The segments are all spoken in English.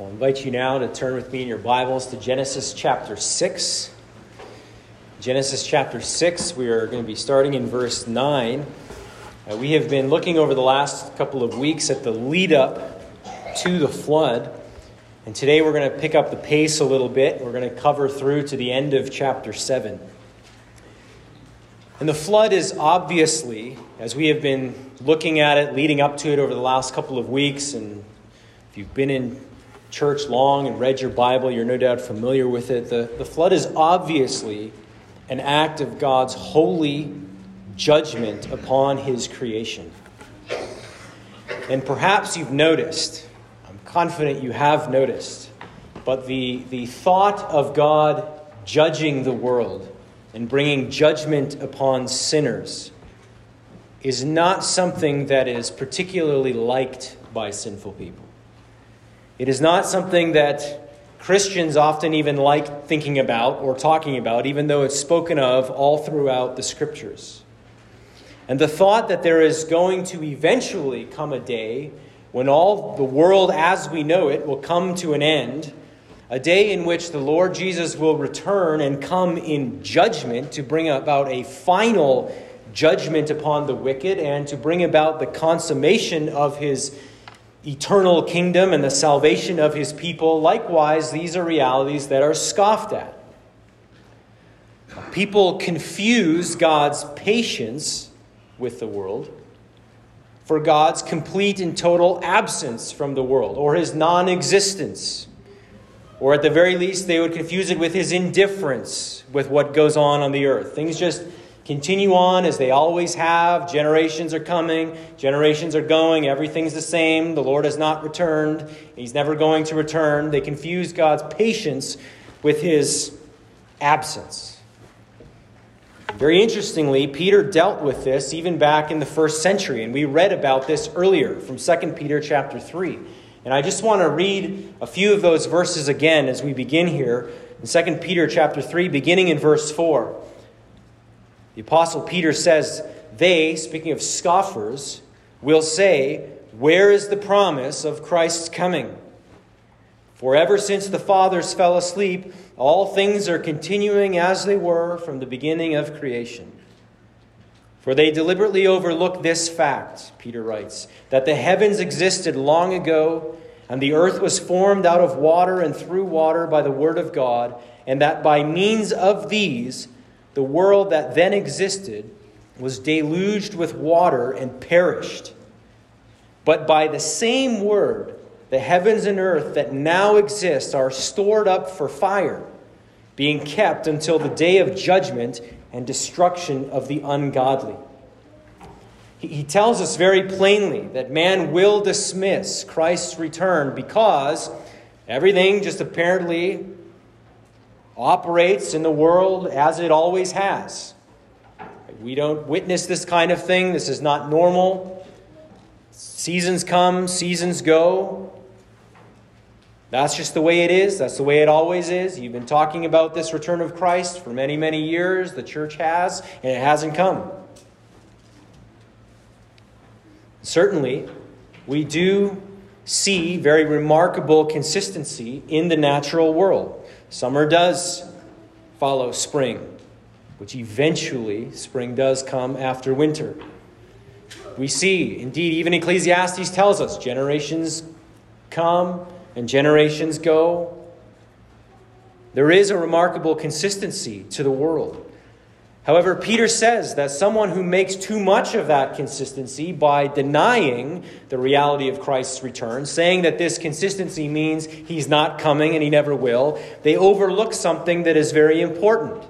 I'll invite you now to turn with me in your Bibles to Genesis chapter 6. Genesis chapter 6, we are going to be starting in verse 9. We have been looking over the last couple of weeks at the lead up to the flood. And today we're going to pick up the pace a little bit. We're going to cover through to the end of chapter 7. And the flood is obviously, as we have been looking at it, leading up to it over the last couple of weeks, and if you've been in church long and read your Bible, you're no doubt familiar with it. The flood is obviously an act of God's holy judgment upon his creation. And perhaps you've noticed, I'm confident you have noticed, but the thought of God judging the world and bringing judgment upon sinners is not something that is particularly liked by sinful people. It is not something that Christians often even like thinking about or talking about, even though it's spoken of all throughout the Scriptures. And the thought that there is going to eventually come a day when all the world as we know it will come to an end, a day in which the Lord Jesus will return and come in judgment to bring about a final judgment upon the wicked and to bring about the consummation of his eternal kingdom and the salvation of his people. Likewise, these are realities that are scoffed at. People confuse God's patience with the world for God's complete and total absence from the world, or his non-existence. Or at the very least, they would confuse it with his indifference with what goes on the earth. Things just continue on as they always have. Generations are coming. Generations are going. Everything's the same. The Lord has not returned. He's never going to return. They confuse God's patience with his absence. Very interestingly, Peter dealt with this even back in the first century. And we read about this earlier from 2 Peter chapter 3. And I just want to read a few of those verses again as we begin here in 2 Peter chapter 3, beginning in verse 4. The Apostle Peter says, they, speaking of scoffers, will say, where is the promise of Christ's coming? For ever since the fathers fell asleep, all things are continuing as they were from the beginning of creation. For they deliberately overlook this fact, Peter writes, that the heavens existed long ago, and the earth was formed out of water and through water by the word of God, and that by means of these, the world that then existed was deluged with water and perished. But by the same word, the heavens and earth that now exist are stored up for fire, being kept until the day of judgment and destruction of the ungodly. He tells us very plainly that man will dismiss Christ's return because everything just apparently operates in the world as it always has. We don't witness this kind of thing. This is not normal. Seasons come, seasons go. That's just the way it is. That's the way it always is. You've been talking about this return of Christ for many, many years. The church has, and it hasn't come. Certainly, we do see very remarkable consistency in the natural world. Summer does follow spring, which eventually spring does come after winter. We see, indeed, even Ecclesiastes tells us, generations come and generations go. There is a remarkable consistency to the world. However, Peter says that someone who makes too much of that consistency by denying the reality of Christ's return, saying that this consistency means he's not coming and he never will, they overlook something that is very important.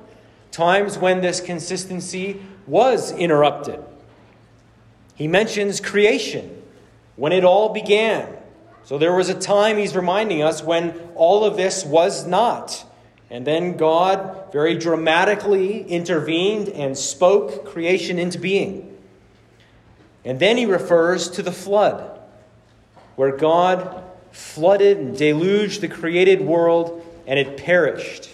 Times when this consistency was interrupted. He mentions creation, when it all began. So there was a time, he's reminding us, when all of this was not. And then God very dramatically intervened and spoke creation into being. And then he refers to the flood, where God flooded and deluged the created world and it perished.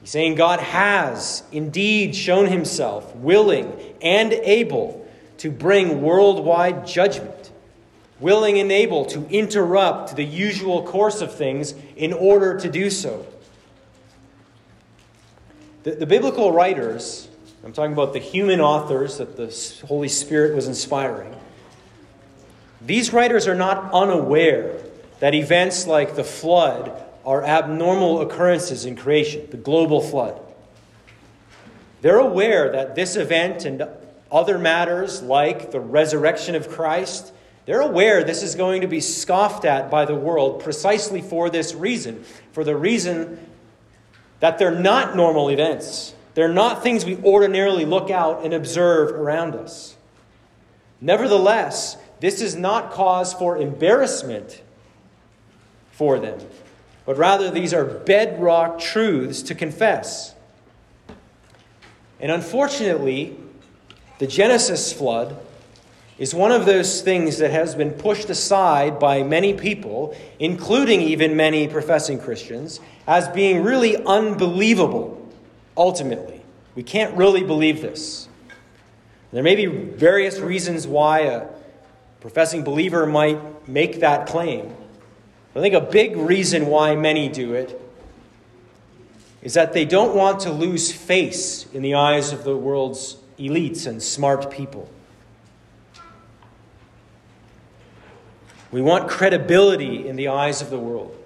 He's saying God has indeed shown himself willing and able to bring worldwide judgment. willing and able to interrupt the usual course of things in order to do so. The biblical writers, I'm talking about the human authors that the Holy Spirit was inspiring, these writers are not unaware that events like the flood are abnormal occurrences in creation, the global flood. They're aware that this event and other matters like the resurrection of Christ, they're aware this is going to be scoffed at by the world precisely for this reason, for the reason that they're not normal events. They're not things we ordinarily look out and observe around us. Nevertheless, this is not cause for embarrassment for them, but rather these are bedrock truths to confess. And unfortunately, the Genesis flood is one of those things that has been pushed aside by many people, including even many professing Christians, as being really unbelievable. Ultimately, we can't really believe this. There may be various reasons why a professing believer might make that claim. But I think a big reason why many do it is that they don't want to lose face in the eyes of the world's elites and smart people. We want credibility in the eyes of the world.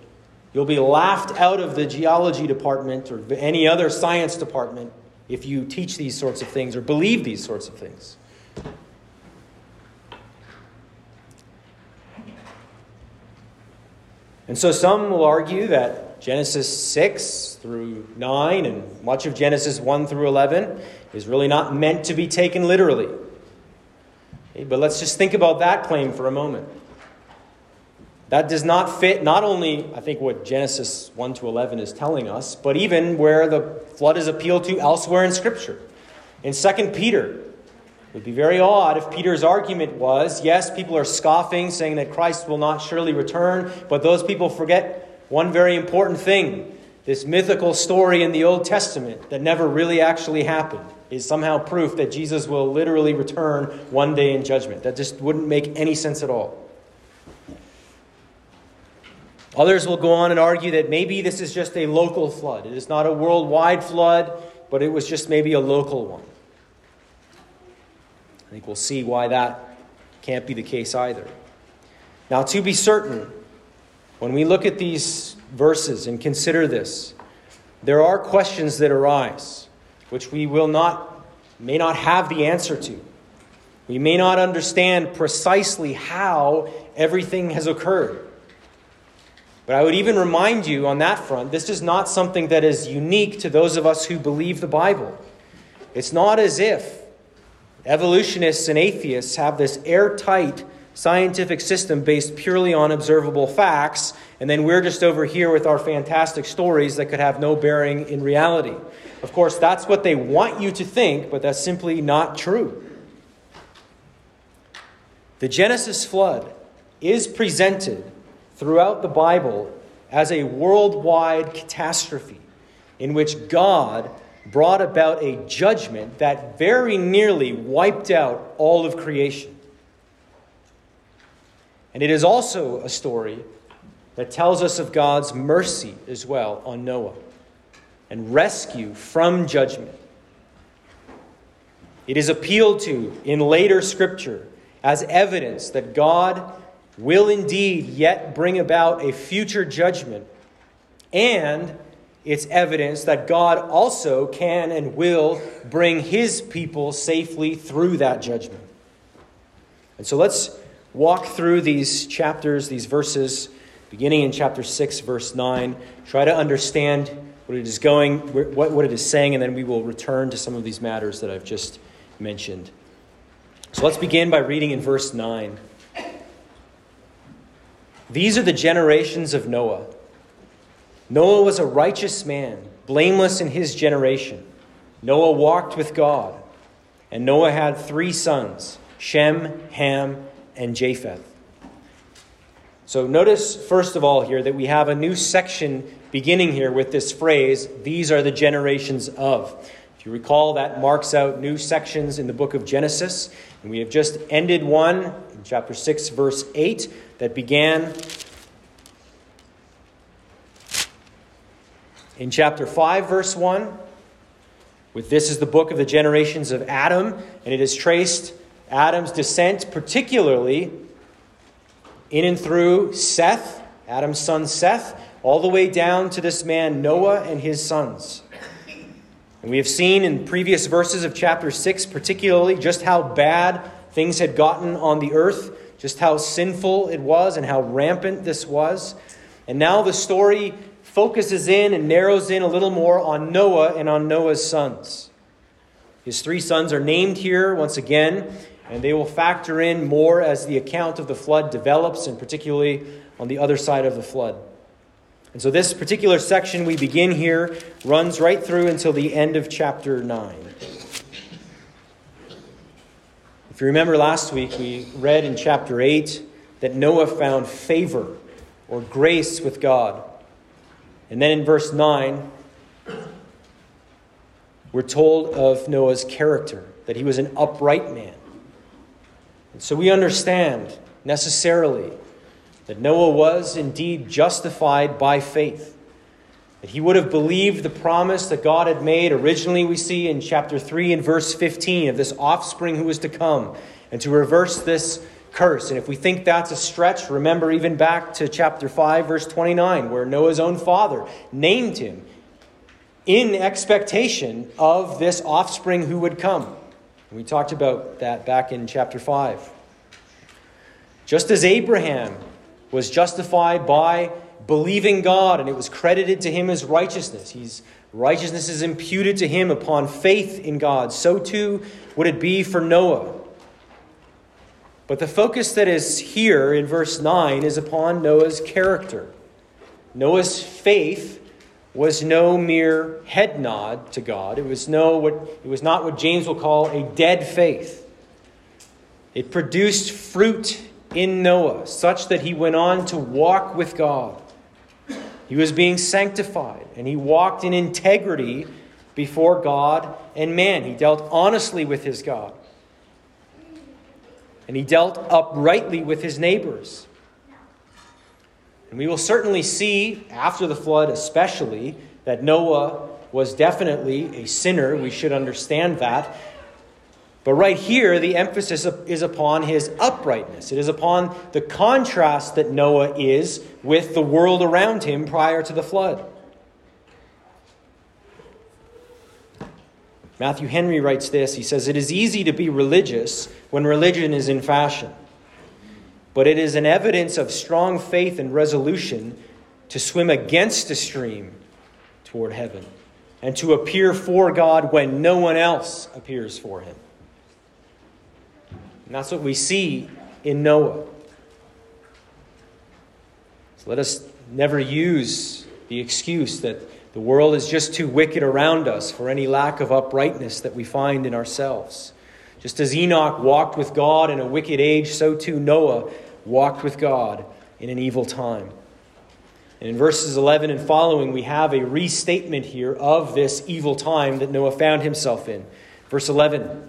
You'll be laughed out of the geology department or any other science department if you teach these sorts of things or believe these sorts of things. And so some will argue that Genesis 6 through 9 and much of Genesis 1 through 11 is really not meant to be taken literally. Okay, but let's just think about that claim for a moment. That does not fit not only, I think, what Genesis 1 to 11 is telling us, but even where the flood is appealed to elsewhere in Scripture. In 2 Peter, it would be very odd if Peter's argument was, yes, people are scoffing, saying that Christ will not surely return, but those people forget one very important thing. This mythical story in the Old Testament that never really actually happened is somehow proof that Jesus will literally return one day in judgment. That just wouldn't make any sense at all. Others will go on and argue that maybe this is just a local flood. It is not a worldwide flood, but it was just maybe a local one. I think we'll see why that can't be the case either. Now, to be certain, when we look at these verses and consider this, there are questions that arise, which we may not have the answer to. We may not understand precisely how everything has occurred. But I would even remind you on that front, this is not something that is unique to those of us who believe the Bible. It's not as if evolutionists and atheists have this airtight scientific system based purely on observable facts, and then we're just over here with our fantastic stories that could have no bearing in reality. Of course, that's what they want you to think, but that's simply not true. The Genesis flood is presented throughout the Bible as a worldwide catastrophe in which God brought about a judgment that very nearly wiped out all of creation. And it is also a story that tells us of God's mercy as well on Noah and rescue from judgment. It is appealed to in later Scripture as evidence that God will indeed yet bring about a future judgment, and it's evidence that God also can and will bring his people safely through that judgment. And so let's walk through these chapters, these verses, beginning in chapter 6, verse 9, try to understand what it is saying, and then we will return to some of these matters that I've just mentioned. So let's begin by reading in verse 9. These are the generations of Noah. Noah was a righteous man, blameless in his generation. Noah walked with God. And Noah had 3 sons, Shem, Ham, and Japheth. So notice, first of all, here that we have a new section beginning here with this phrase, these are the generations of. If If you recall, that marks out new sections in the book of Genesis. And we have just ended one in chapter 6, verse 8, that began in chapter 5, verse 1, with "This is the book of the generations of Adam," and it has traced Adam's descent, particularly in and through Seth, Adam's son Seth, all the way down to this man Noah and his sons. And we have seen in previous verses of chapter 6, particularly just how bad things had gotten on the earth, just how sinful it was and how rampant this was. And now the story focuses in and narrows in a little more on Noah and on Noah's sons. His three sons are named here once again, and they will factor in more as the account of the flood develops, and particularly on the other side of the flood. And so this particular section we begin here runs right through until the end of chapter 9. If you remember last week, we read in chapter 8 that Noah found favor or grace with God. And then in verse 9, we're told of Noah's character, that he was an upright man. And so we understand necessarily that Noah was indeed justified by faith, that he would have believed the promise that God had made originally, we see in chapter 3 and verse 15, of this offspring who was to come and to reverse this curse. And if we think that's a stretch, remember even back to chapter 5, verse 29, where Noah's own father named him in expectation of this offspring who would come. And we talked about that back in chapter 5. Just as Abraham was justified by believing God, and it was credited to him as righteousness, his righteousness is imputed to him upon faith in God, so too would it be for Noah. But the focus that is here in verse 9 is upon Noah's character. Noah's faith was no mere head nod to God. It was not what James will call a dead faith. It produced fruit in Noah, such that he went on to walk with God. He was being sanctified, and he walked in integrity before God and man. He dealt honestly with his God, and he dealt uprightly with his neighbors. And we will certainly see, after the flood especially, that Noah was definitely a sinner. We should understand that. But right here, the emphasis is upon his uprightness. It is upon the contrast that Noah is with the world around him prior to the flood. Matthew Henry writes this. He says, "It is easy to be religious when religion is in fashion, but it is an evidence of strong faith and resolution to swim against a stream toward heaven and to appear for God when no one else appears for him." And that's what we see in Noah. So let us never use the excuse that the world is just too wicked around us for any lack of uprightness that we find in ourselves. Just as Enoch walked with God in a wicked age, so too Noah walked with God in an evil time. And in verses 11 and following, we have a restatement here of this evil time that Noah found himself in. Verse 11,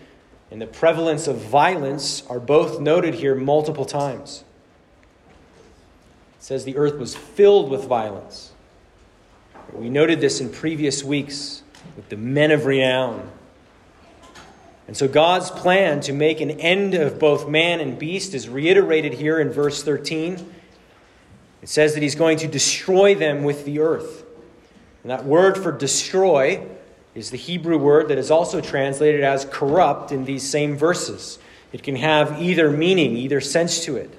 and the prevalence of violence are both noted here multiple times. It says the earth was filled with violence. We noted this in previous weeks with the men of renown. And so God's plan to make an end of both man and beast is reiterated here in verse 13. It says that he's going to destroy them with the earth. And that word for destroy is the Hebrew word that is also translated as corrupt in these same verses. It can have either meaning, either sense to it.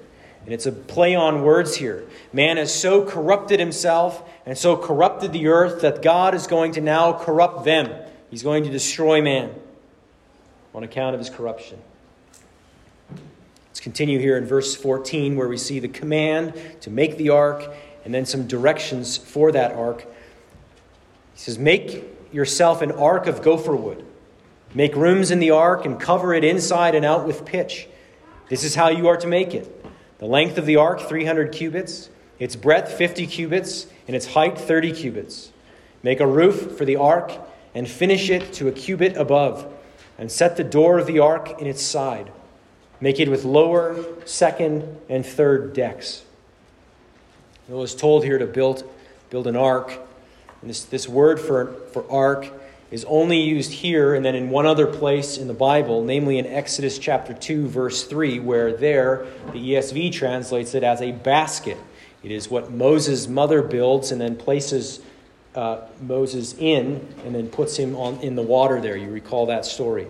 And it's a play on words here. Man has so corrupted himself and so corrupted the earth that God is going to now corrupt them. He's going to destroy man on account of his corruption. Let's continue here in verse 14, where we see the command to make the ark and then some directions for that ark. He says, make yourself an ark of gopher wood. Make rooms in the ark and cover it inside and out with pitch. This is how you are to make it. The length of the ark, 300 cubits. Its breadth, 50 cubits. And its height, 30 cubits. Make a roof for the ark and finish it to a cubit above. And set the door of the ark in its side. Make it with lower, second, and third decks. It was told here to build an ark. And this word for ark is only used here and then in one other place in the Bible, namely in Exodus chapter 2, verse 3, where there the ESV translates it as a basket. It is what Moses' mother builds and then places Moses in and then puts him in the water there. You recall that story.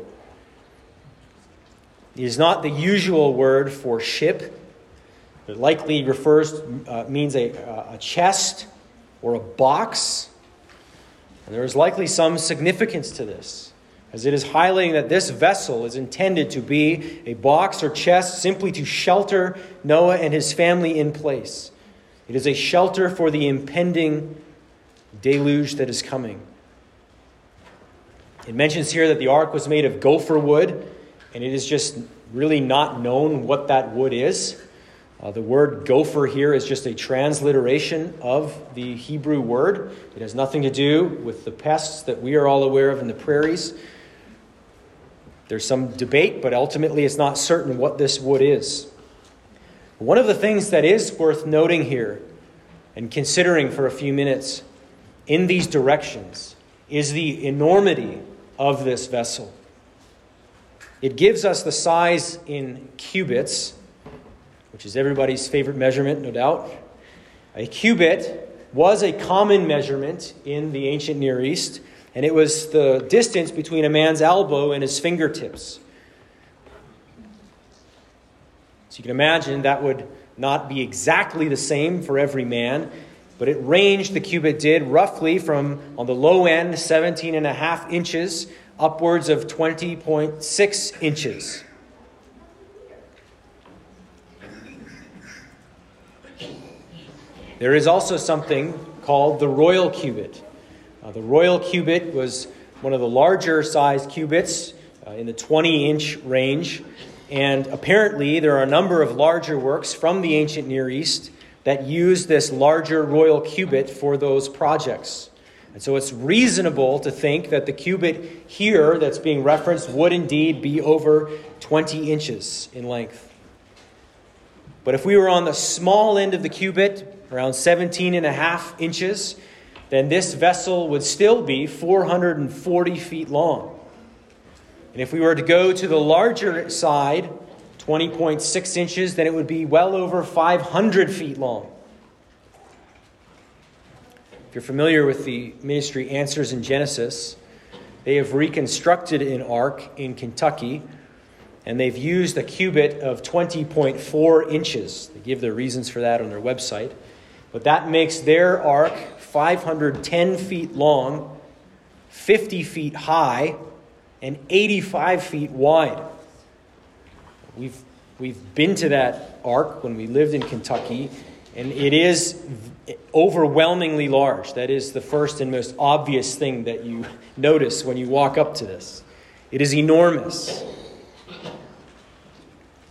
It is not the usual word for ship. It likely means a chest or a box. And there is likely some significance to this, as it is highlighting that this vessel is intended to be a box or chest simply to shelter Noah and his family in place. It is a shelter for the impending deluge that is coming. It mentions here that the ark was made of gopher wood, and it is just really not known what that wood is. The word gopher here is just a transliteration of the Hebrew word. It has nothing to do with the pests that we are all aware of in the prairies. There's some debate, but ultimately it's not certain what this wood is. One of the things that is worth noting here and considering for a few minutes in these directions is the enormity of this vessel. It gives us the size in cubits, which is everybody's favorite measurement, no doubt. A cubit was a common measurement in the ancient Near East, and it was the distance between a man's elbow and his fingertips. So you can imagine that would not be exactly the same for every man, but it ranged, the cubit did, roughly from, on the low end, 17 and a half inches, upwards of 20.6 inches. There is also something called the royal cubit. The royal cubit was one of the larger sized cubits in the 20-inch range. And apparently there are a number of larger works from the ancient Near East that use this larger royal cubit for those projects. And so it's reasonable to think that the cubit here that's being referenced would indeed be over 20 inches in length. But if we were on the small end of the cubit, around 17 and a half inches, then this vessel would still be 440 feet long. And if we were to go to the larger side, 20.6 inches, then it would be well over 500 feet long. If you're familiar with the ministry Answers in Genesis, they have reconstructed an ark in Kentucky, and they've used a cubit of 20.4 inches. They give their reasons for that on their website. But that makes their ark 510 feet long, 50 feet high, and 85 feet wide. We've been to that ark when we lived in Kentucky, and it is overwhelmingly large. That is the first and most obvious thing that you notice when you walk up to this. It is enormous.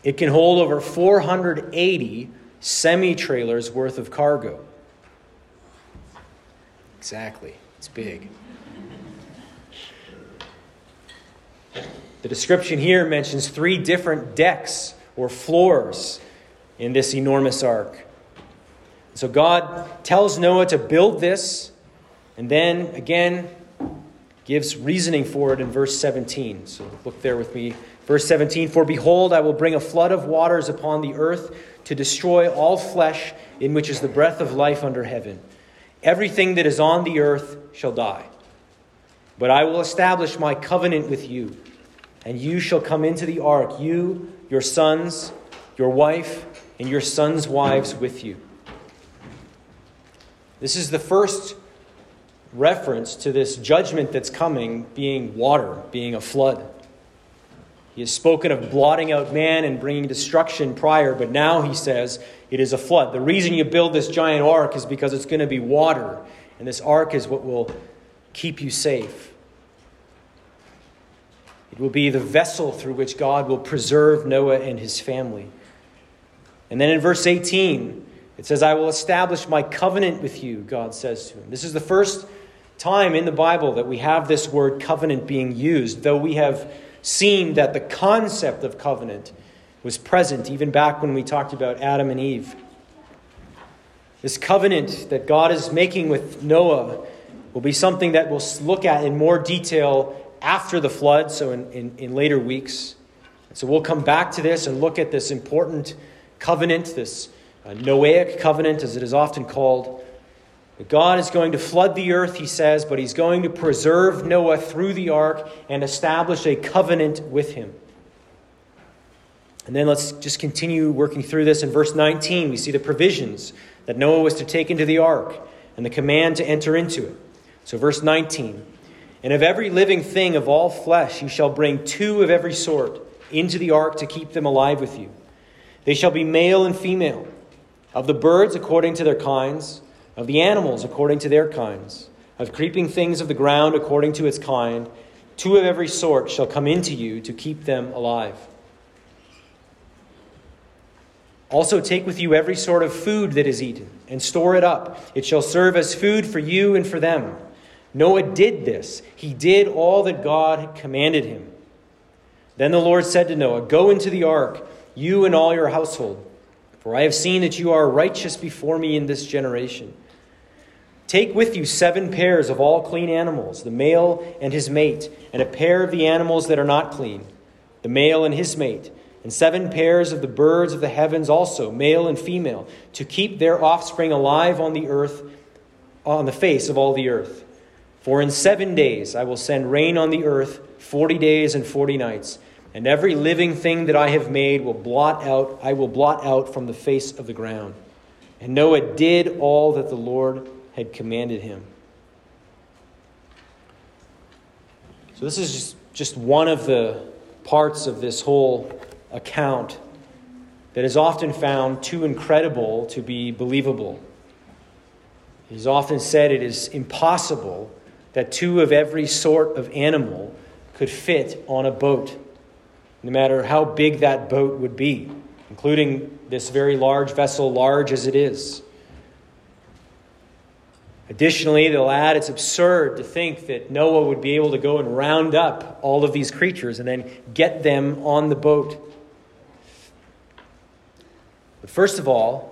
It can hold over 480 semi-trailers worth of cargo. Exactly. It's big. The description here mentions 3 different decks or floors in this enormous ark. So God tells Noah to build this, and then again gives reasoning for it in verse 17. So look there with me. Verse 17, for behold, I will bring a flood of waters upon the earth to destroy all flesh in which is the breath of life under heaven. Everything that is on the earth shall die. But I will establish my covenant with you, and you shall come into the ark, you, your sons, your wife, and your sons' wives with you. This is the first reference to this judgment that's coming being water, being a flood. He has spoken of blotting out man and bringing destruction prior, but now he says it is a flood. The reason you build this giant ark is because it's going to be water, and this ark is what will keep you safe. It will be the vessel through which God will preserve Noah and his family. And then in verse 18, it says, I will establish my covenant with you, God says to him. This is the first time in the Bible that we have this word covenant being used, though we have seen that the concept of covenant was present even back when we talked about Adam and Eve. This covenant that God is making with Noah will be something that we'll look at in more detail after the flood, so in later weeks. And so we'll come back to this and look at this important covenant, this Noahic covenant, as it is often called. But God is going to flood the earth, he says, but he's going to preserve Noah through the ark and establish a covenant with him. And then let's just continue working through this. In verse 19, we see the provisions that Noah was to take into the ark and the command to enter into it. So verse 19, and of every living thing of all flesh, you shall bring two of every sort into the ark to keep them alive with you. They shall be male and female, of the birds according to their kinds, of the animals according to their kinds, of creeping things of the ground according to its kind. Two of every sort shall come into you to keep them alive. Also take with you every sort of food that is eaten, and store it up. It shall serve as food for you and for them. Noah did this. He did all that God had commanded him. Then the Lord said to Noah, go into the ark, you and all your household, for I have seen that you are righteous before me in this generation. Take with you 7 pairs of all clean animals, the male and his mate, and a pair of the animals that are not clean, the male and his mate, and 7 pairs of the birds of the heavens also, male and female, to keep their offspring alive on the earth, on the face of all the earth. For in 7 days I will send rain on the earth, 40 days and 40 nights, and every living thing that I have made I will blot out from the face of the ground. And Noah did all that the Lord had commanded him. So this is just one of the parts of this whole account that is often found too incredible to be believable. It is often said it is impossible that 2 of every sort of animal could fit on a boat, no matter how big that boat would be, including this very large vessel, large as it is. Additionally, they'll add, it's absurd to think that Noah would be able to go and round up all of these creatures and then get them on the boat. But first of all,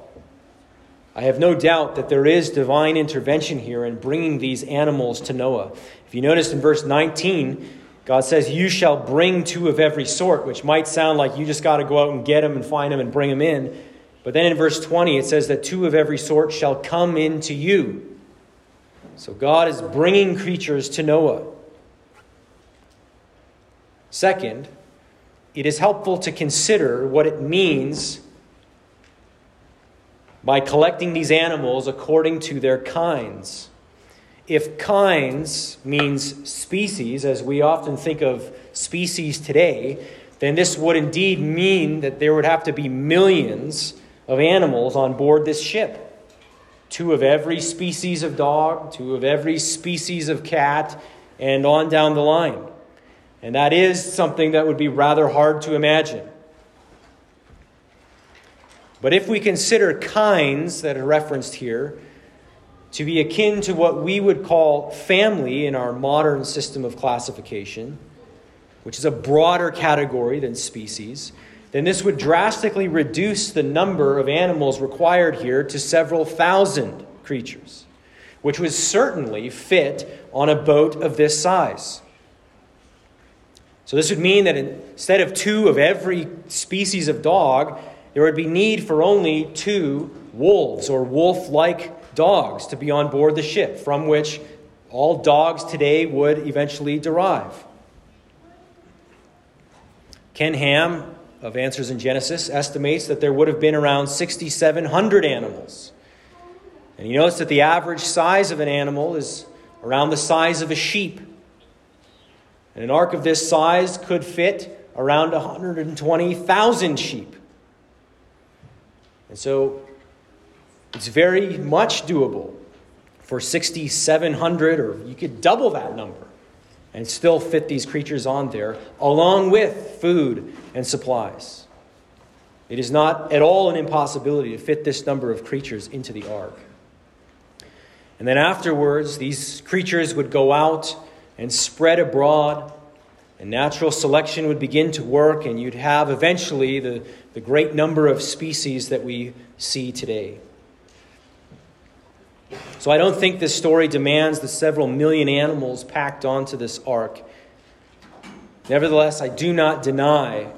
I have no doubt that there is divine intervention here in bringing these animals to Noah. If you notice in verse 19, God says, you shall bring 2 of every sort, which might sound like you just got to go out and get them and find them and bring them in. But then in verse 20, it says that 2 of every sort shall come into you. So God is bringing creatures to Noah. Second, it is helpful to consider what it means by collecting these animals according to their kinds. If kinds means species, as we often think of species today, then this would indeed mean that there would have to be millions of animals on board this ship. 2 of every species of dog, 2 of every species of cat, and on down the line. And that is something that would be rather hard to imagine. But if we consider kinds that are referenced here to be akin to what we would call family in our modern system of classification, which is a broader category than species, then this would drastically reduce the number of animals required here to several thousand creatures, which would certainly fit on a boat of this size. So this would mean that instead of 2 of every species of dog, there would be need for only 2 wolves or wolf-like dogs to be on board the ship, from which all dogs today would eventually derive. Ken Ham of Answers in Genesis estimates that there would have been around 6,700 animals. And he notes that the average size of an animal is around the size of a sheep. And an ark of this size could fit around 120,000 sheep. And so it's very much doable for 6,700, or you could double that number and still fit these creatures on there, along with food and supplies. It is not at all an impossibility to fit this number of creatures into the ark. And then afterwards, these creatures would go out and spread abroad, and natural selection would begin to work, and you'd have eventually the great number of species that we see today. So I don't think this story demands the several million animals packed onto this ark. Nevertheless, I do not deny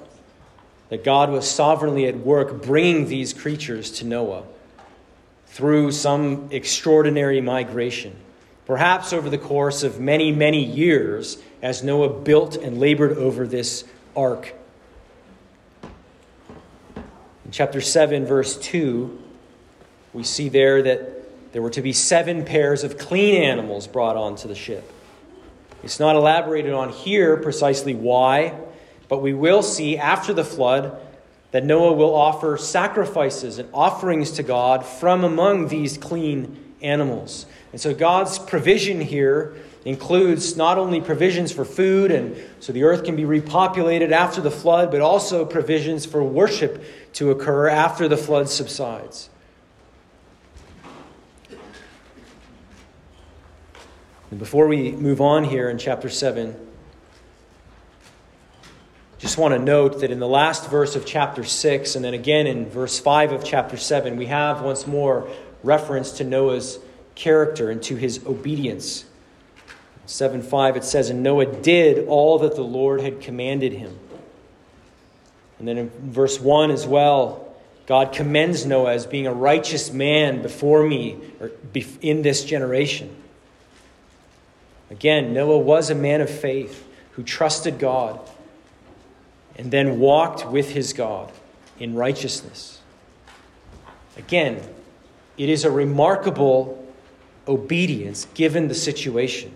that God was sovereignly at work bringing these creatures to Noah through some extraordinary migration, perhaps over the course of many, many years as Noah built and labored over this ark. In chapter 7, verse 2, we see there that there were to be 7 pairs of clean animals brought onto the ship. It's not elaborated on here precisely why, but we will see after the flood that Noah will offer sacrifices and offerings to God from among these clean animals. And so God's provision here includes not only provisions for food, and so the earth can be repopulated after the flood, but also provisions for worship to occur after the flood subsides. And before we move on here in chapter 7, just want to note that in the last verse of chapter 6, and then again in verse 5 of chapter 7, we have once more reference to Noah's character and to his obedience. 7:5, it says, "And Noah did all that the Lord had commanded him." And then in verse 1 as well, God commends Noah as being a righteous man before me, or in this generation. Again, Noah was a man of faith who trusted God and then walked with his God in righteousness. Again, it is a remarkable obedience given the situation.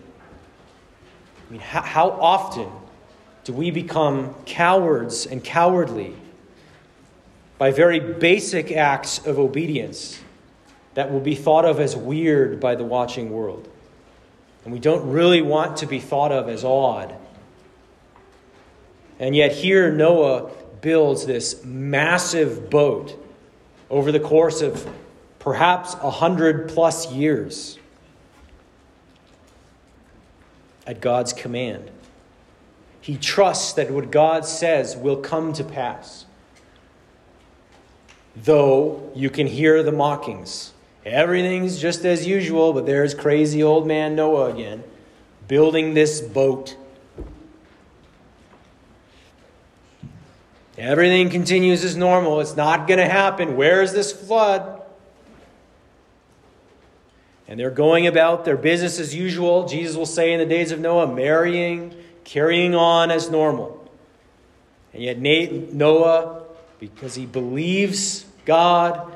I mean, how often do we become cowards and cowardly by very basic acts of obedience that will be thought of as weird by the watching world? And we don't really want to be thought of as odd. And yet here Noah builds this massive boat over the course of perhaps 100+ years at God's command. He trusts that what God says will come to pass. Though you can hear the mockings. Everything's just as usual, but there's crazy old man Noah again, building this boat. Everything continues as normal. It's not going to happen. Where is this flood? And they're going about their business as usual. Jesus will say in the days of Noah, marrying, carrying on as normal. And yet Noah, because he believes God,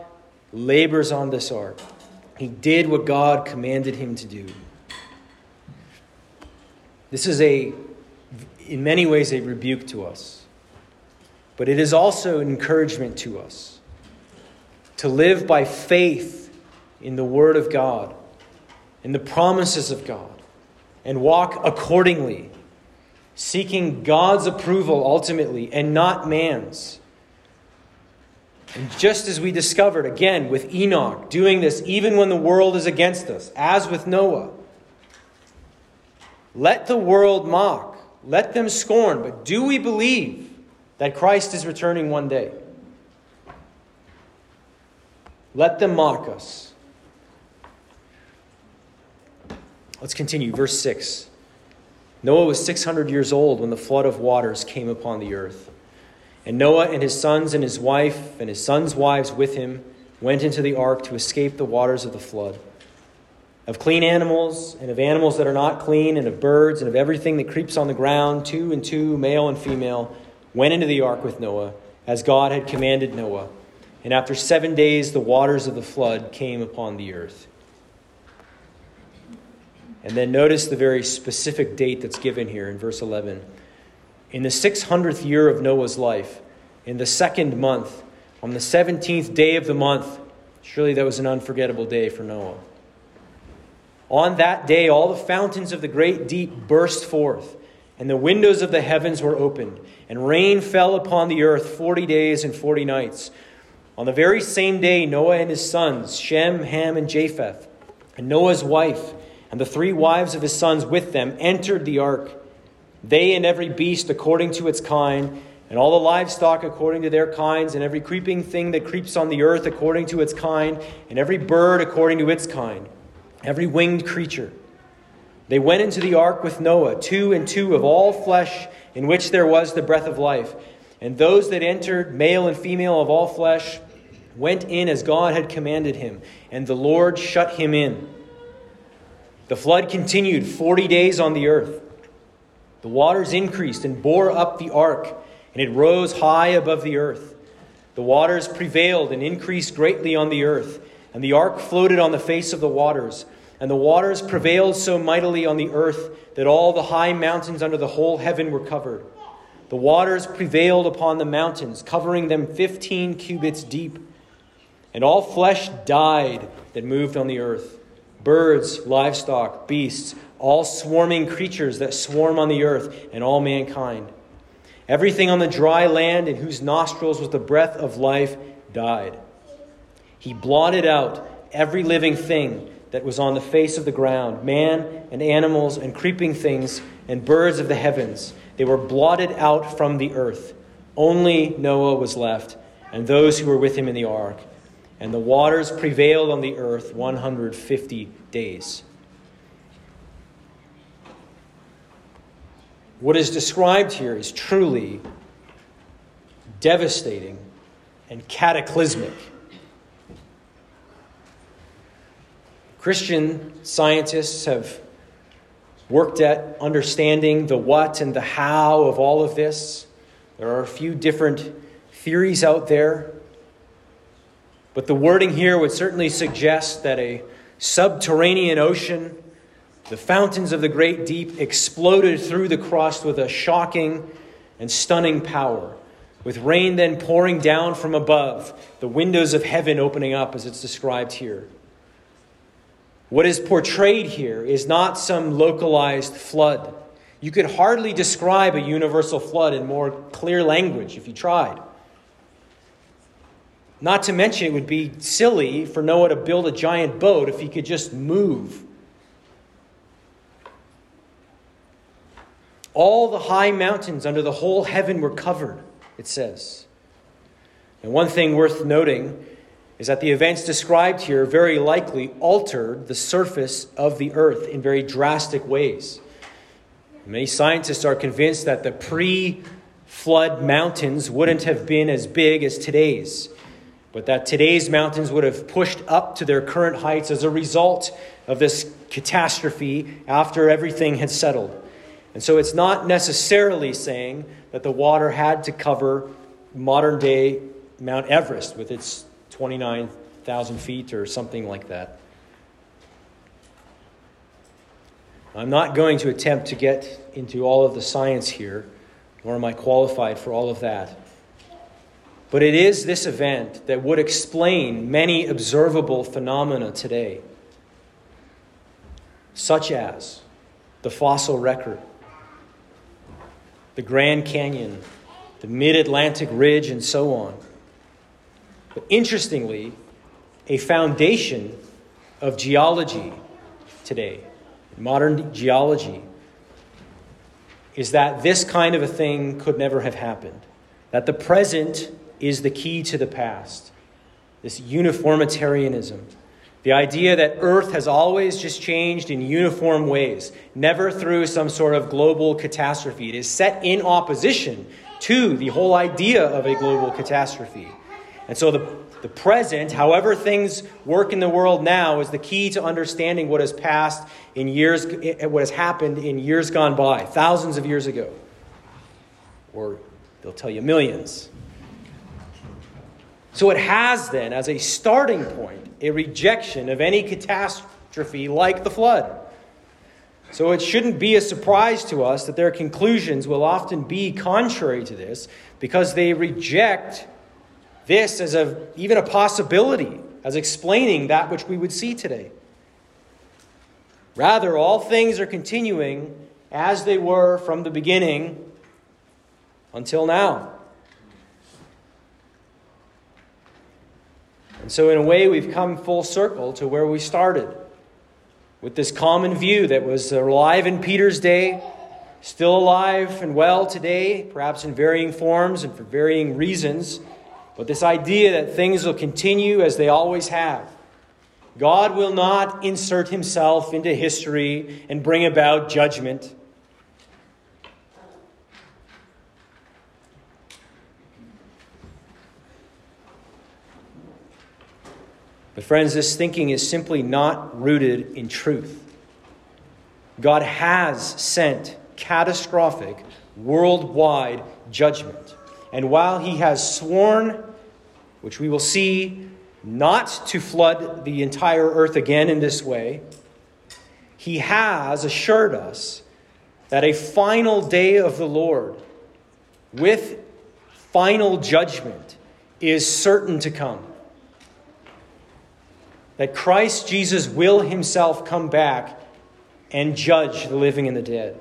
labors on this ark. He did what God commanded him to do. This is in many ways, a rebuke to us. But it is also an encouragement to us to live by faith in the Word of God, in the promises of God, and walk accordingly, seeking God's approval ultimately and not man's. And just as we discovered again with Enoch, doing this even when the world is against us, as with Noah, let the world mock, let them scorn, but do we believe that Christ is returning one day? Let them mock us. Let's continue. Verse 6. Noah was 600 years old when the flood of waters came upon the earth. And Noah and his sons and his wife and his sons' wives with him went into the ark to escape the waters of the flood. Of clean animals and of animals that are not clean and of birds and of everything that creeps on the ground, 2 and 2, male and female, went into the ark with Noah, as God had commanded Noah. And after 7 days, the waters of the flood came upon the earth. And then notice the very specific date that's given here in verse 11. In the 600th year of Noah's life, in the second month, on the 17th day of the month, surely that was an unforgettable day for Noah. On that day, all the fountains of the great deep burst forth, and the windows of the heavens were opened, and rain fell upon the earth 40 days and 40 nights. On the very same day, Noah and his sons, Shem, Ham, and Japheth, and Noah's wife, and the 3 wives of his sons with them, entered the ark, they and every beast according to its kind, and all the livestock according to their kinds, and every creeping thing that creeps on the earth according to its kind, and every bird according to its kind, every winged creature. They went into the ark with Noah, 2 and 2 of all flesh, in which there was the breath of life. And those that entered, male and female of all flesh, went in as God had commanded him, and the Lord shut him in. The flood continued 40 days on the earth. The waters increased and bore up the ark, and it rose high above the earth. The waters prevailed and increased greatly on the earth, and the ark floated on the face of the waters. And the waters prevailed so mightily on the earth that all the high mountains under the whole heaven were covered. The waters prevailed upon the mountains, covering them 15 cubits deep. And all flesh died that moved on the earth. Birds, livestock, beasts, all swarming creatures that swarm on the earth, and all mankind. Everything on the dry land in whose nostrils was the breath of life died. He blotted out every living thing that was on the face of the ground, man and animals and creeping things and birds of the heavens. They were blotted out from the earth. Only Noah was left, and those who were with him in the ark. And the waters prevailed on the earth 150 days. What is described here is truly devastating and cataclysmic. Christian scientists have worked at understanding the what and the how of all of this. There are a few different theories out there, but the wording here would certainly suggest that a subterranean ocean, the fountains of the great deep, exploded through the crust with a shocking and stunning power, with rain then pouring down from above, the windows of heaven opening up as it's described here. What is portrayed here is not some localized flood. You could hardly describe a universal flood in more clear language if you tried. Not to mention, it would be silly for Noah to build a giant boat if he could just move. All the high mountains under the whole heaven were covered, it says. And one thing worth noting is that the events described here very likely altered the surface of the earth in very drastic ways. Many scientists are convinced that the pre-flood mountains wouldn't have been as big as today's, but that today's mountains would have pushed up to their current heights as a result of this catastrophe after everything had settled. And so it's not necessarily saying that the water had to cover modern-day Mount Everest with its 29,000 feet or something like that. I'm not going to attempt to get into all of the science here, nor am I qualified for all of that. But it is this event that would explain many observable phenomena today, such as the fossil record, the Grand Canyon, the Mid-Atlantic Ridge, and so on. But interestingly, a foundation of geology today, modern geology, is that this kind of a thing could never have happened. That the present is the key to the past. This uniformitarianism. The idea that Earth has always just changed in uniform ways, never through some sort of global catastrophe. It is set in opposition to the whole idea of a global catastrophe. And so the present, however things work in the world now, is the key to understanding what has passed in years, what has happened in years gone by, thousands of years ago. Or they'll tell you millions. So it has then, as a starting point, a rejection of any catastrophe like the flood. So it shouldn't be a surprise to us that their conclusions will often be contrary to this, because they reject this as even a possibility, as explaining that which we would see today. Rather, all things are continuing as they were from the beginning until now. And so in a way, we've come full circle to where we started, with this common view that was alive in Peter's day, still alive and well today, perhaps in varying forms and for varying reasons, but this idea that things will continue as they always have. God will not insert himself into history and bring about judgment. But friends, this thinking is simply not rooted in truth. God has sent catastrophic, worldwide judgment. And while he has sworn, which we will see, not to flood the entire earth again in this way, he has assured us that a final day of the Lord with final judgment is certain to come. That Christ Jesus will himself come back and judge the living and the dead.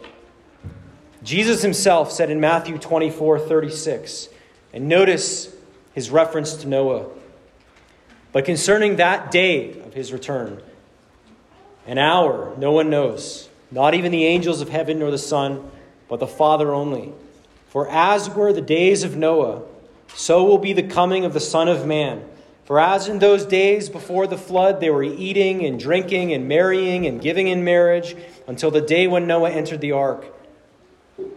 Jesus himself said in Matthew 24:36, and notice his reference to Noah, but concerning that day of his return, an hour, no one knows, not even the angels of heaven nor the Son, but the Father only. For as were the days of Noah, so will be the coming of the Son of Man. For as in those days before the flood, they were eating and drinking and marrying and giving in marriage until the day when Noah entered the ark.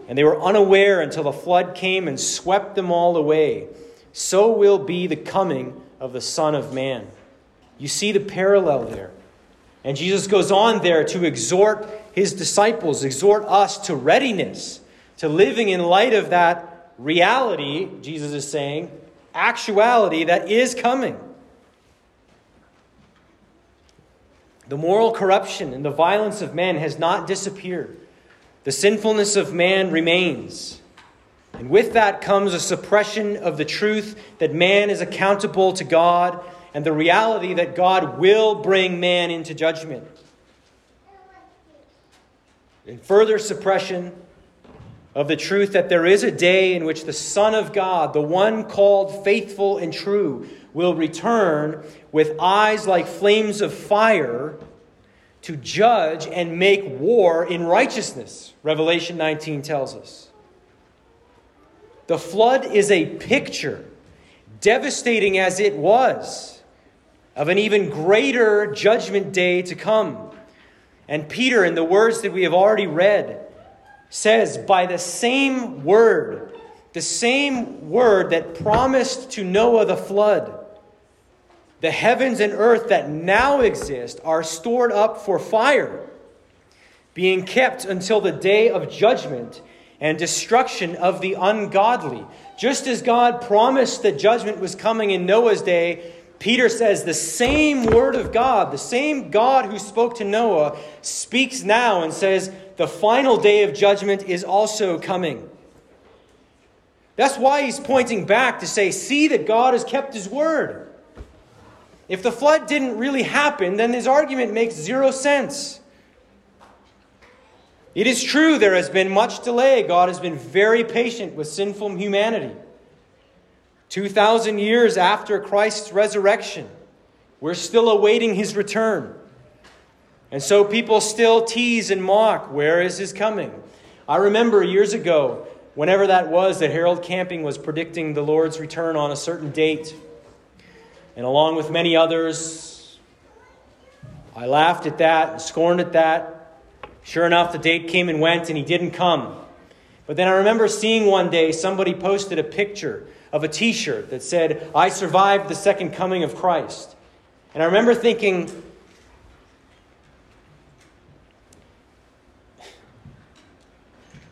And they were unaware until the flood came and swept them all away. So will be the coming of the Son of Man. You see the parallel there. And Jesus goes on there to exhort his disciples, exhort us to readiness, to living in light of that reality, Jesus is saying, actuality that is coming. The moral corruption and the violence of man has not disappeared. The sinfulness of man remains. And with that comes a suppression of the truth that man is accountable to God and the reality that God will bring man into judgment. And further suppression of the truth that there is a day in which the Son of God, the one called faithful and true, will return with eyes like flames of fire to judge and make war in righteousness, Revelation 19 tells us. The flood is a picture, devastating as it was, of an even greater judgment day to come. And Peter, in the words that we have already read, says, by the same word that promised to Noah the flood, the heavens and earth that now exist are stored up for fire, being kept until the day of judgment and destruction of the ungodly. Just as God promised that judgment was coming in Noah's day, Peter says the same word of God, the same God who spoke to Noah, speaks now and says, the final day of judgment is also coming. That's why he's pointing back to say, see that God has kept his word. If the flood didn't really happen, then his argument makes zero sense. It is true there has been much delay. God has been very patient with sinful humanity. 2,000 years after Christ's resurrection, we're still awaiting his return. And so people still tease and mock, where is his coming? I remember years ago, whenever that was, that Harold Camping was predicting the Lord's return on a certain date. And along with many others, I laughed at that and scorned at that. Sure enough, the date came and went and he didn't come. But then I remember seeing one day somebody posted a picture of a t-shirt that said, I survived the second coming of Christ. And I remember thinking,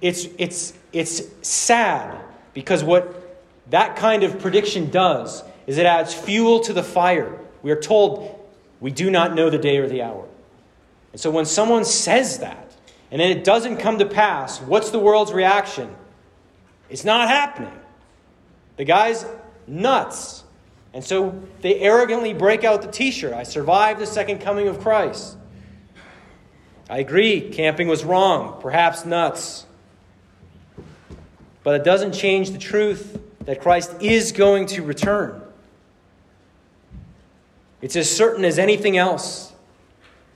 It's sad, because what that kind of prediction does is it adds fuel to the fire. We are told we do not know the day or the hour. And so when someone says that, and then it doesn't come to pass, what's the world's reaction? It's not happening. The guy's nuts. And so they arrogantly break out the t-shirt. I survived the second coming of Christ. I agree, Camping was wrong, perhaps nuts. But it doesn't change the truth that Christ is going to return. It's as certain as anything else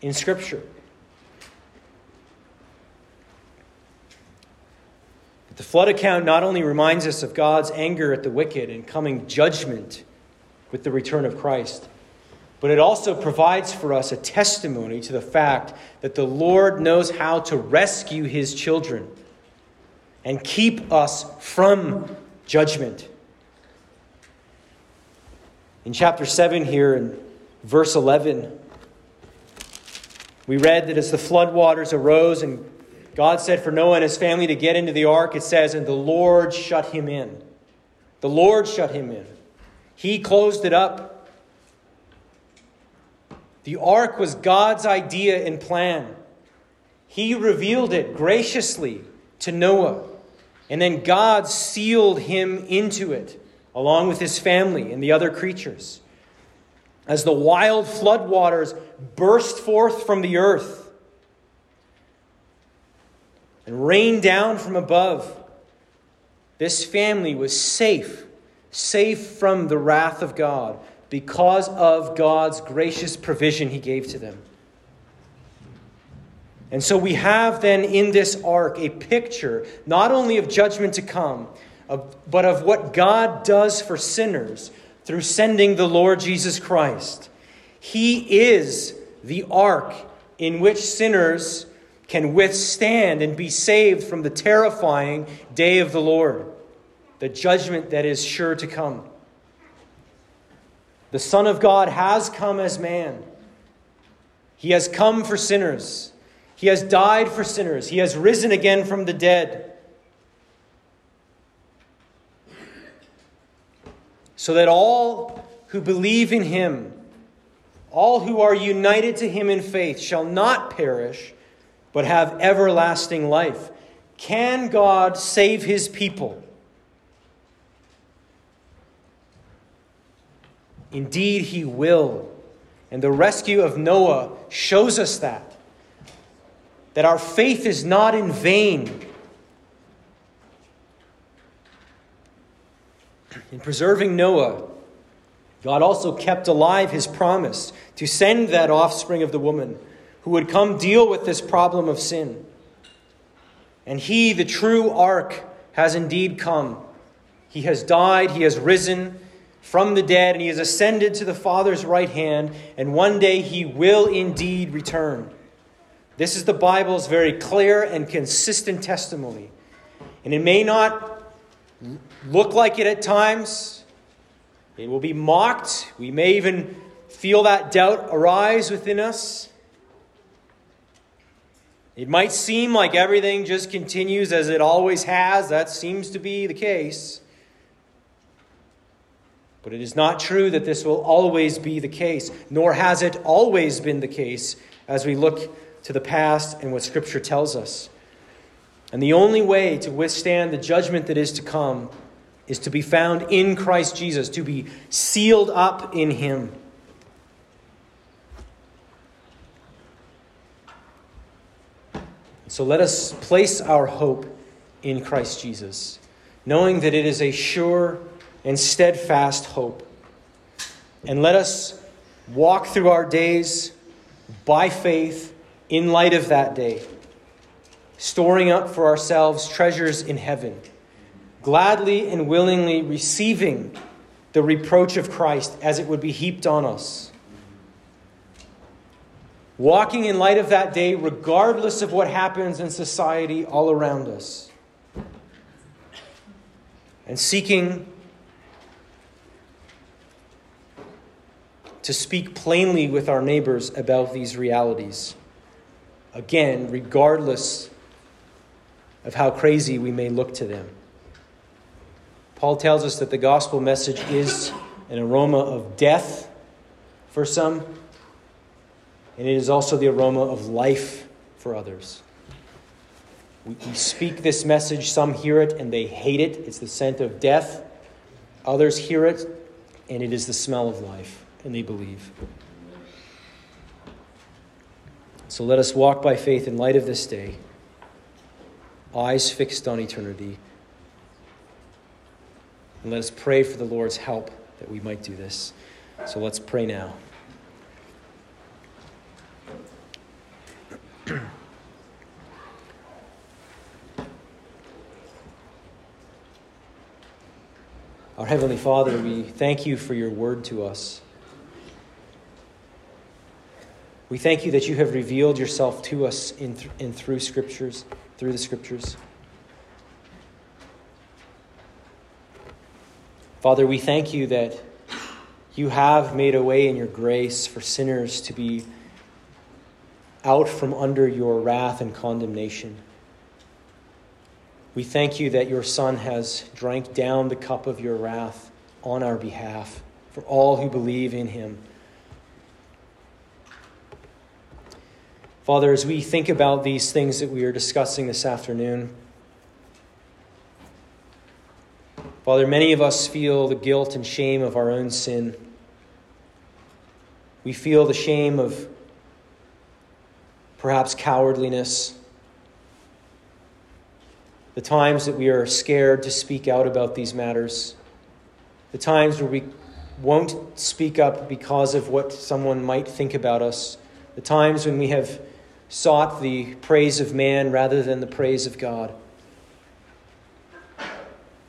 in Scripture. But the flood account not only reminds us of God's anger at the wicked and coming judgment with the return of Christ, but it also provides for us a testimony to the fact that the Lord knows how to rescue his children and keep us from judgment. In chapter 7 here, in verse 11, we read that as the flood waters arose and God said for Noah and his family to get into the ark, it says, and the Lord shut him in. The Lord shut him in. He closed it up. The ark was God's idea and plan. He revealed it graciously to Noah, and then God sealed him into it, along with his family and the other creatures. As the wild floodwaters burst forth from the earth and rained down from above, this family was safe from the wrath of God because of God's gracious provision he gave to them. And so we have then in this ark a picture not only of judgment to come, but of what God does for sinners through sending the Lord Jesus Christ. He is the ark in which sinners can withstand and be saved from the terrifying day of the Lord, the judgment that is sure to come. The Son of God has come as man. He has come for sinners. He has died for sinners. He has risen again from the dead, so that all who believe in him, all who are united to him in faith, shall not perish, but have everlasting life. Can God save his people? Indeed, he will. And the rescue of Noah shows us that our faith is not in vain. In preserving Noah, God also kept alive his promise to send that offspring of the woman who would come deal with this problem of sin. And he, the true ark, has indeed come. He has died, he has risen from the dead, and he has ascended to the Father's right hand, and one day he will indeed return. This is the Bible's very clear and consistent testimony. And it may not look like it at times. It will be mocked. We may even feel that doubt arise within us. It might seem like everything just continues as it always has. That seems to be the case. But it is not true that this will always be the case, nor has it always been the case as we look to the past and what Scripture tells us. And the only way to withstand the judgment that is to come is to be found in Christ Jesus, to be sealed up in him. So let us place our hope in Christ Jesus, knowing that it is a sure and steadfast hope. And let us walk through our days by faith in light of that day, storing up for ourselves treasures in heaven, gladly and willingly receiving the reproach of Christ as it would be heaped on us. Walking in light of that day, regardless of what happens in society all around us. And seeking to speak plainly with our neighbors about these realities. Again, regardless of how crazy we may look to them. Paul tells us that the gospel message is an aroma of death for some, and it is also the aroma of life for others. We speak this message. Some hear it and they hate it. It's the scent of death. Others hear it and it is the smell of life, and they believe. So let us walk by faith in light of this day, eyes fixed on eternity. And let us pray for the Lord's help that we might do this. So let's pray now. Our Heavenly Father, we thank you for your word to us. We thank you that you have revealed yourself to us through the Scriptures. Father, we thank you that you have made a way in your grace for sinners to be out from under your wrath and condemnation. We thank you that your Son has drank down the cup of your wrath on our behalf for all who believe in him. Father, as we think about these things that we are discussing this afternoon, Father, many of us feel the guilt and shame of our own sin. We feel the shame of perhaps cowardliness, the times that we are scared to speak out about these matters, the times where we won't speak up because of what someone might think about us, the times when we have sought the praise of man rather than the praise of God.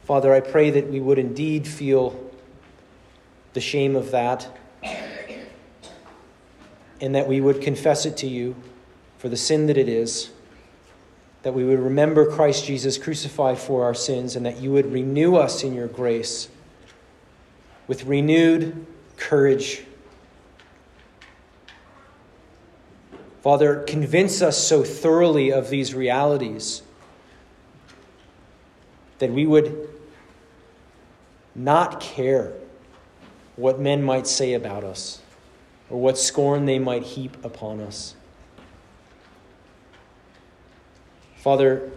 Father, I pray that we would indeed feel the shame of that, and that we would confess it to you for the sin that it is, that we would remember Christ Jesus crucified for our sins, and that you would renew us in your grace with renewed courage. Father, convince us so thoroughly of these realities that we would not care what men might say about us or what scorn they might heap upon us. Father,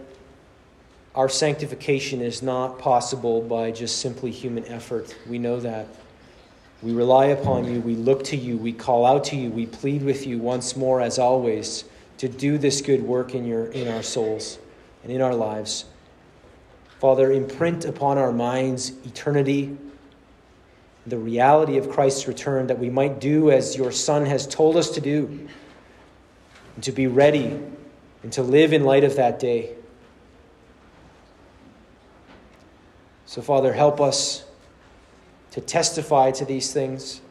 our sanctification is not possible by just simply human effort. We know that. We rely upon you. We look to you. We call out to you. We plead with you once more, as always, to do this good work in our souls and in our lives. Father, imprint upon our minds eternity, the reality of Christ's return, that we might do as your Son has told us to do, and to be ready and to live in light of that day. So, Father, help us to testify to these things.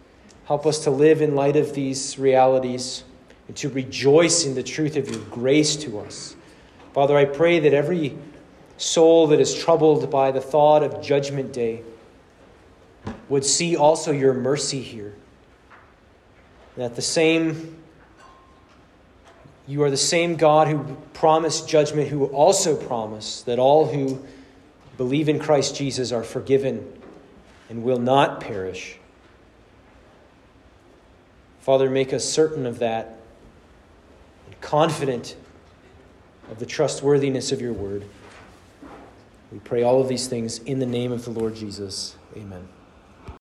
Help us to live in light of these realities and to rejoice in the truth of your grace to us. Father, I pray that every soul that is troubled by the thought of Judgment Day would see also your mercy here. That you are the same God who promised judgment, who also promised that all who believe in Christ Jesus are forgiven and will not perish. Father, make us certain of that and confident of the trustworthiness of your word. We pray all of these things in the name of the Lord Jesus. Amen.